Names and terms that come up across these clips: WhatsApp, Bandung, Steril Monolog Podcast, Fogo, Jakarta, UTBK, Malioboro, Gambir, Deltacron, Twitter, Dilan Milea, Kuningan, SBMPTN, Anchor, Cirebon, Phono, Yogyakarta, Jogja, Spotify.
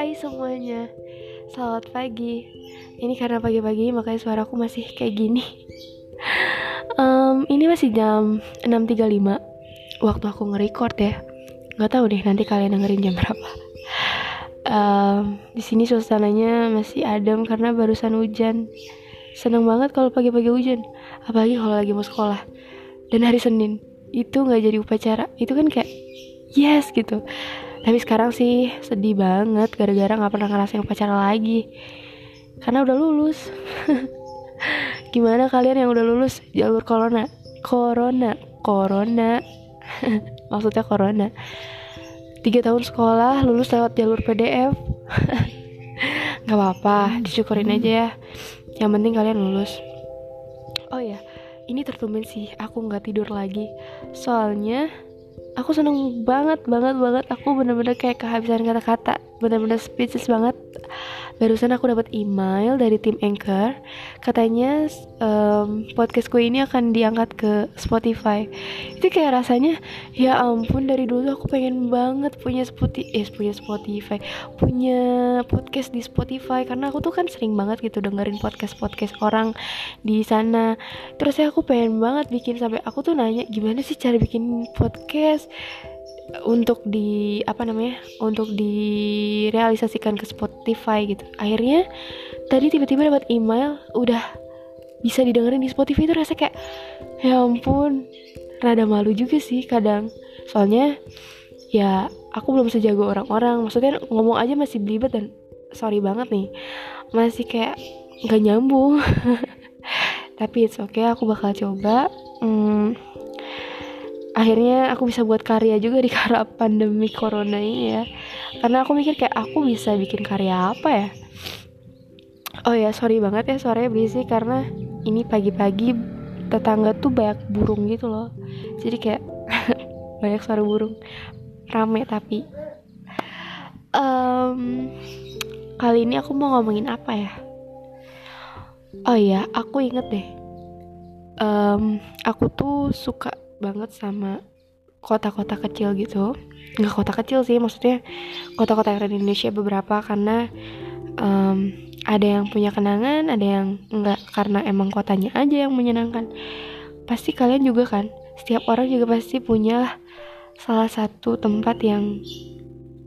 Hai semuanya, selamat pagi. Ini karena pagi-pagi makanya suaraku masih kayak gini. Ini masih jam 6.35 waktu aku nge-record ya. Gak tahu deh nanti kalian dengerin jam berapa. Di sini suasananya masih adem karena barusan hujan. Seneng banget kalau pagi-pagi hujan, apalagi kalau lagi mau sekolah. Dan hari Senin itu gak jadi upacara, itu kan kayak yes gitu. Tapi sekarang sih sedih banget gara-gara gak pernah ngerasain upacara lagi karena udah lulus. Gimana kalian yang udah lulus jalur Corona? Maksudnya Corona 3 tahun sekolah lulus lewat jalur PDF. Gak apa-apa, disyukurin aja ya. Yang penting kalian lulus. Oh ya, ini tertumben sih aku gak tidur lagi. Soalnya aku seneng banget. Aku bener-bener kayak kehabisan kata-kata, bener-bener speechless banget. Barusan aku dapat email dari tim Anchor, katanya podcastku ini akan diangkat ke Spotify. Itu kayak rasanya, ya ampun, dari dulu aku pengen banget punya podcast di Spotify, karena aku tuh kan sering banget gitu dengerin podcast orang di sana. Terus ya aku pengen banget bikin, sampai aku tuh nanya gimana sih cara bikin podcast untuk direalisasikan ke Spotify gitu. Akhirnya tadi tiba-tiba dapat email udah bisa didengerin di Spotify. Itu rasanya kayak ya ampun, rada malu juga sih kadang. Soalnya ya aku belum sejago orang-orang. Maksudnya ngomong aja masih belibet dan sorry banget nih, masih kayak gak nyambung. Tapi it's okay, aku bakal coba. Akhirnya aku bisa buat karya juga di kala pandemi corona ini ya. Karena aku mikir kayak aku bisa bikin karya apa ya. Oh ya, sorry banget ya suaranya berisik karena ini pagi-pagi tetangga tuh banyak burung gitu loh. Jadi kayak banyak suara burung. Rame tapi. Kali ini aku mau ngomongin apa ya? Oh ya, aku inget deh. Aku tuh suka banget sama kota-kota kecil gitu. Nggak kota kecil sih, maksudnya kota-kota yang ada di Indonesia beberapa, karena ada yang punya kenangan, ada yang enggak, karena emang kotanya aja yang menyenangkan. Pasti kalian juga kan, setiap orang juga pasti punya salah satu tempat yang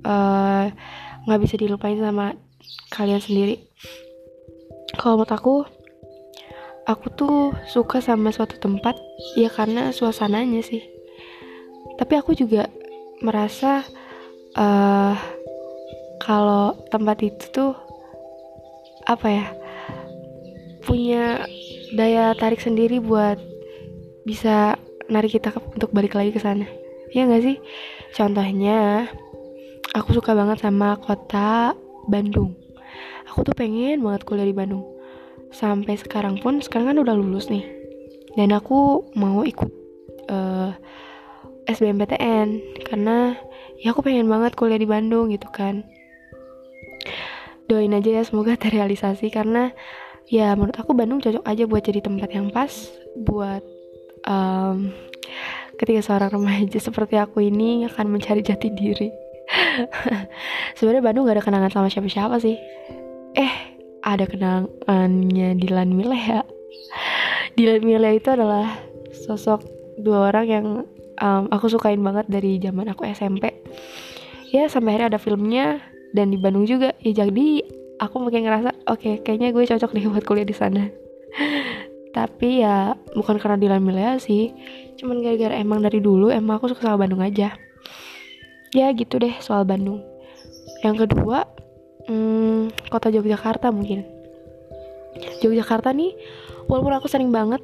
nggak bisa dilupain sama kalian sendiri. Kalau menurut aku tuh suka sama suatu tempat ya karena suasananya sih. Tapi aku juga merasa kalau tempat itu tuh apa ya, punya daya tarik sendiri buat bisa narik kita untuk balik lagi ke sana. Ya nggak sih? Contohnya aku suka banget sama kota Bandung. Aku tuh pengen banget kuliah di Bandung. Sampai sekarang pun, sekarang kan udah lulus nih. Dan aku mau ikut SBMPTN karena ya aku pengen banget kuliah di Bandung gitu kan. Doain aja ya semoga terrealisasi, karena ya menurut aku Bandung cocok aja buat jadi tempat yang pas buat ketika seorang remaja seperti aku ini akan mencari jati diri. Sebenarnya Bandung gak ada kenangan sama siapa-siapa sih. Ada kenangannya Dilan Milea. Dilan Milea itu adalah sosok dua orang yang aku sukain banget dari zaman aku SMP. Ya sampai akhirnya ada filmnya dan di Bandung juga. Ya jadi aku makin ngerasa oke, kayaknya gue cocok deh buat kuliah di sana. Tapi ya bukan karena Dilan Milea sih, cuman gara-gara emang dari dulu emang aku suka sama Bandung aja. Ya gitu deh soal Bandung. Yang kedua, kota Yogyakarta mungkin. Yogyakarta nih, walaupun aku sering banget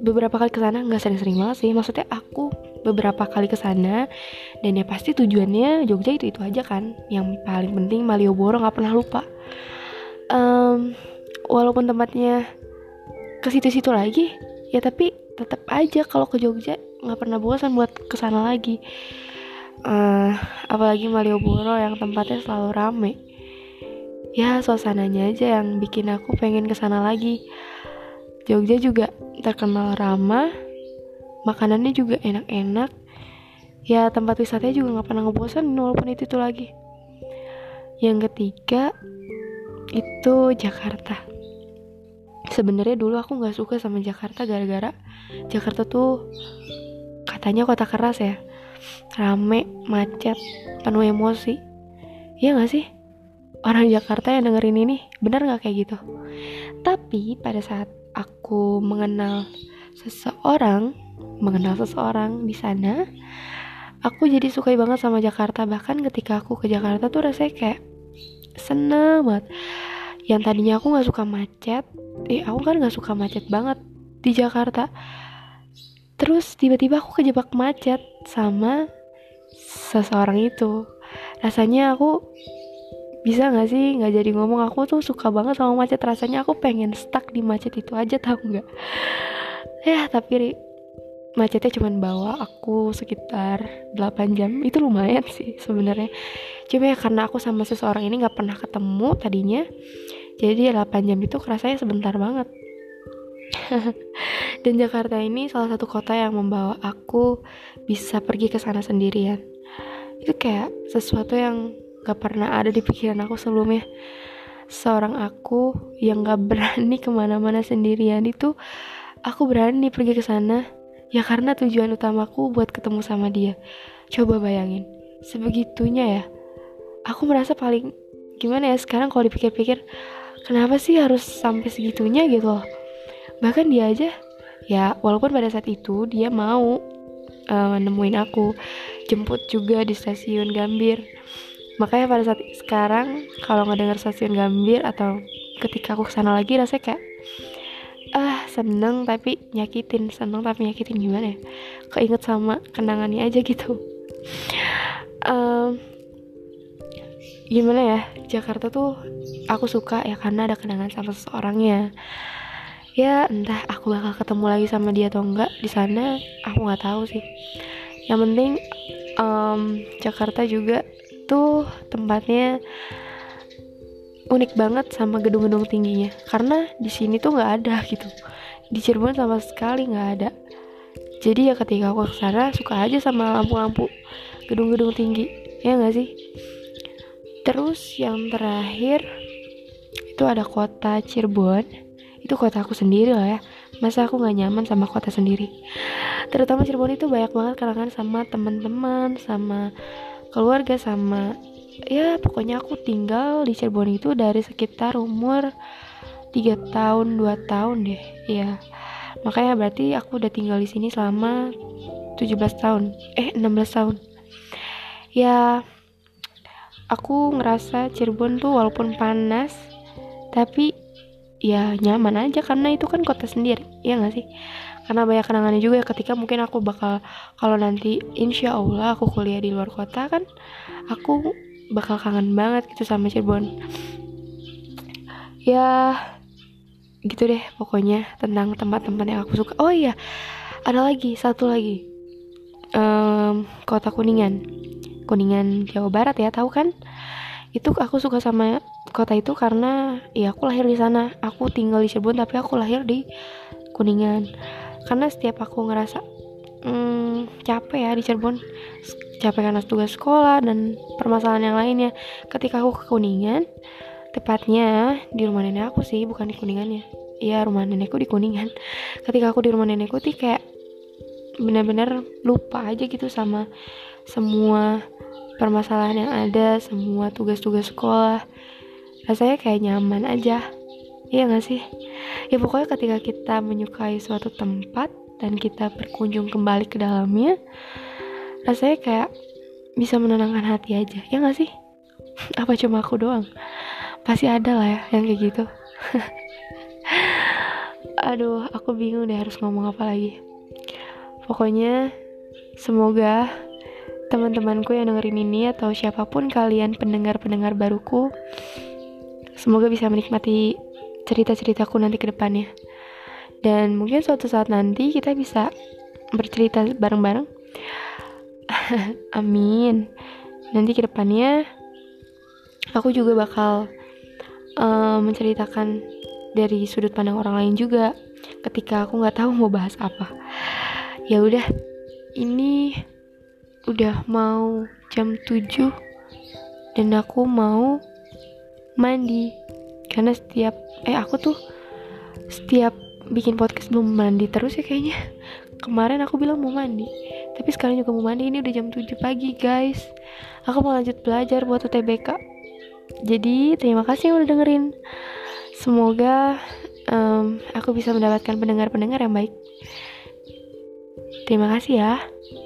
beberapa kali kesana, nggak sering-sering banget sih, maksudnya aku beberapa kali kesana, dan ya pasti tujuannya Jogja itu aja kan. Yang paling penting Malioboro nggak pernah lupa. Walaupun tempatnya ke situ-situ lagi, ya tapi tetap aja kalau ke Jogja nggak pernah bosan buat kesana lagi. Apalagi Malioboro yang tempatnya selalu rame. Ya suasananya aja yang bikin aku pengen kesana lagi. Jogja juga terkenal ramah, makanannya juga enak-enak. Ya tempat wisatanya juga gak pernah ngebosan walaupun itu lagi. Yang ketiga itu Jakarta. Sebenarnya dulu aku nggak suka sama Jakarta gara-gara Jakarta tuh katanya kota keras ya, rame, macet, penuh emosi. Iya nggak sih? Orang Jakarta yang dengerin ini benar nggak kayak gitu? Tapi pada saat aku mengenal seseorang di sana, aku jadi suka banget sama Jakarta. Bahkan ketika aku ke Jakarta tuh rasanya kayak seneng banget. Yang tadinya aku gak suka macet, aku kan gak suka macet banget di Jakarta. Terus tiba-tiba aku kejebak macet sama seseorang itu. Rasanya aku, bisa gak sih gak jadi ngomong, aku tuh suka banget sama macet. Rasanya aku pengen stuck di macet itu aja, tau gak? Tapi macetnya cuma bawa aku sekitar 8 jam. Itu lumayan sih sebenarnya. Cuma ya karena aku sama seseorang ini gak pernah ketemu tadinya, jadi 8 jam itu kerasanya sebentar banget. Dan Jakarta ini salah satu kota yang membawa aku bisa pergi ke sana sendirian. Itu kayak sesuatu yang gak pernah ada di pikiran aku sebelumnya. Seorang aku yang gak berani kemana-mana sendirian itu, aku berani pergi ke sana. Ya karena tujuan utamaku buat ketemu sama dia. Coba bayangin, sebegitunya ya. Aku merasa paling, gimana ya sekarang kalau dipikir-pikir, kenapa sih harus sampai segitunya gitu loh. Bahkan dia aja, ya walaupun pada saat itu dia mau nemuin aku, jemput juga di stasiun Gambir. Makanya pada saat sekarang kalau ngedenger stasiun Gambir atau ketika aku kesana lagi rasanya kayak seneng tapi nyakitin, gimana ya, keinget sama kenangannya aja gitu. Gimana ya, Jakarta tuh aku suka ya karena ada kenangan sama seseorangnya. Ya entah aku bakal ketemu lagi sama dia atau enggak di sana, aku nggak tahu sih. Yang penting Jakarta juga tuh tempatnya unik banget sama gedung-gedung tingginya, karena di sini tuh nggak ada gitu. Di Cirebon sama sekali nggak ada. Jadi ya ketika aku kesana suka aja sama lampu-lampu gedung-gedung tinggi, ya nggak sih? Terus yang terakhir itu ada kota Cirebon. Itu kota aku sendiri lah ya. Masa aku nggak nyaman sama kota sendiri? Terutama Cirebon itu banyak banget kalangan sama teman-teman, sama keluarga, sama ya pokoknya aku tinggal di Cirebon itu dari sekitar umur 3 tahun, 2 tahun deh ya. Makanya berarti aku udah tinggal di sini selama 16 tahun. Ya aku ngerasa Cirebon tuh walaupun panas tapi ya nyaman aja, karena itu kan kota sendiri, ya gak sih? Karena banyak kenangannya juga ya, ketika mungkin aku bakal, kalau nanti insya Allah aku kuliah di luar kota kan, aku bakal kangen banget gitu sama Cirebon. Ya gitu deh pokoknya tentang tempat-tempat yang aku suka. Oh iya, ada lagi, satu lagi, kota Kuningan Jawa Barat ya, tahu kan? Itu aku suka sama kota itu karena ya aku lahir di sana. Aku tinggal di Cirebon tapi aku lahir di Kuningan. Karena setiap aku ngerasa capek ya di Cirebon, capek karena tugas sekolah dan permasalahan yang lainnya, ketika aku ke Kuningan, tepatnya di rumah nenek aku sih, bukan di Kuningan ya. Iya, rumah nenekku di Kuningan. Ketika aku di rumah nenekku tuh kayak benar-benar lupa aja gitu sama semua permasalahan yang ada, semua tugas-tugas sekolah. Rasanya kayak nyaman aja. Iya gak sih? Ya pokoknya ketika kita menyukai suatu tempat dan kita berkunjung kembali ke dalamnya, rasanya kayak bisa menenangkan hati aja, ya gak sih? Apa cuma aku doang? Pasti ada lah ya yang kayak gitu. Aduh, aku bingung deh harus ngomong apa lagi. Pokoknya semoga teman-temanku yang dengerin ini atau siapapun kalian pendengar-pendengar baruku, semoga bisa menikmati cerita-ceritaku nanti ke depannya. Dan mungkin suatu saat nanti kita bisa bercerita bareng-bareng. Amin. Nanti ke depannya aku juga bakal menceritakan dari sudut pandang orang lain juga, ketika aku nggak tahu mau bahas apa. Ya udah, ini udah mau jam 7 dan aku mau mandi, karena aku tuh setiap bikin podcast belum mandi terus ya kayaknya. Kemarin aku bilang mau mandi, tapi sekarang juga mau mandi. Ini udah jam 7 pagi guys. Aku mau lanjut belajar buat UTBK. Jadi terima kasih yang udah dengerin. Semoga aku bisa mendapatkan pendengar-pendengar yang baik. Terima kasih ya.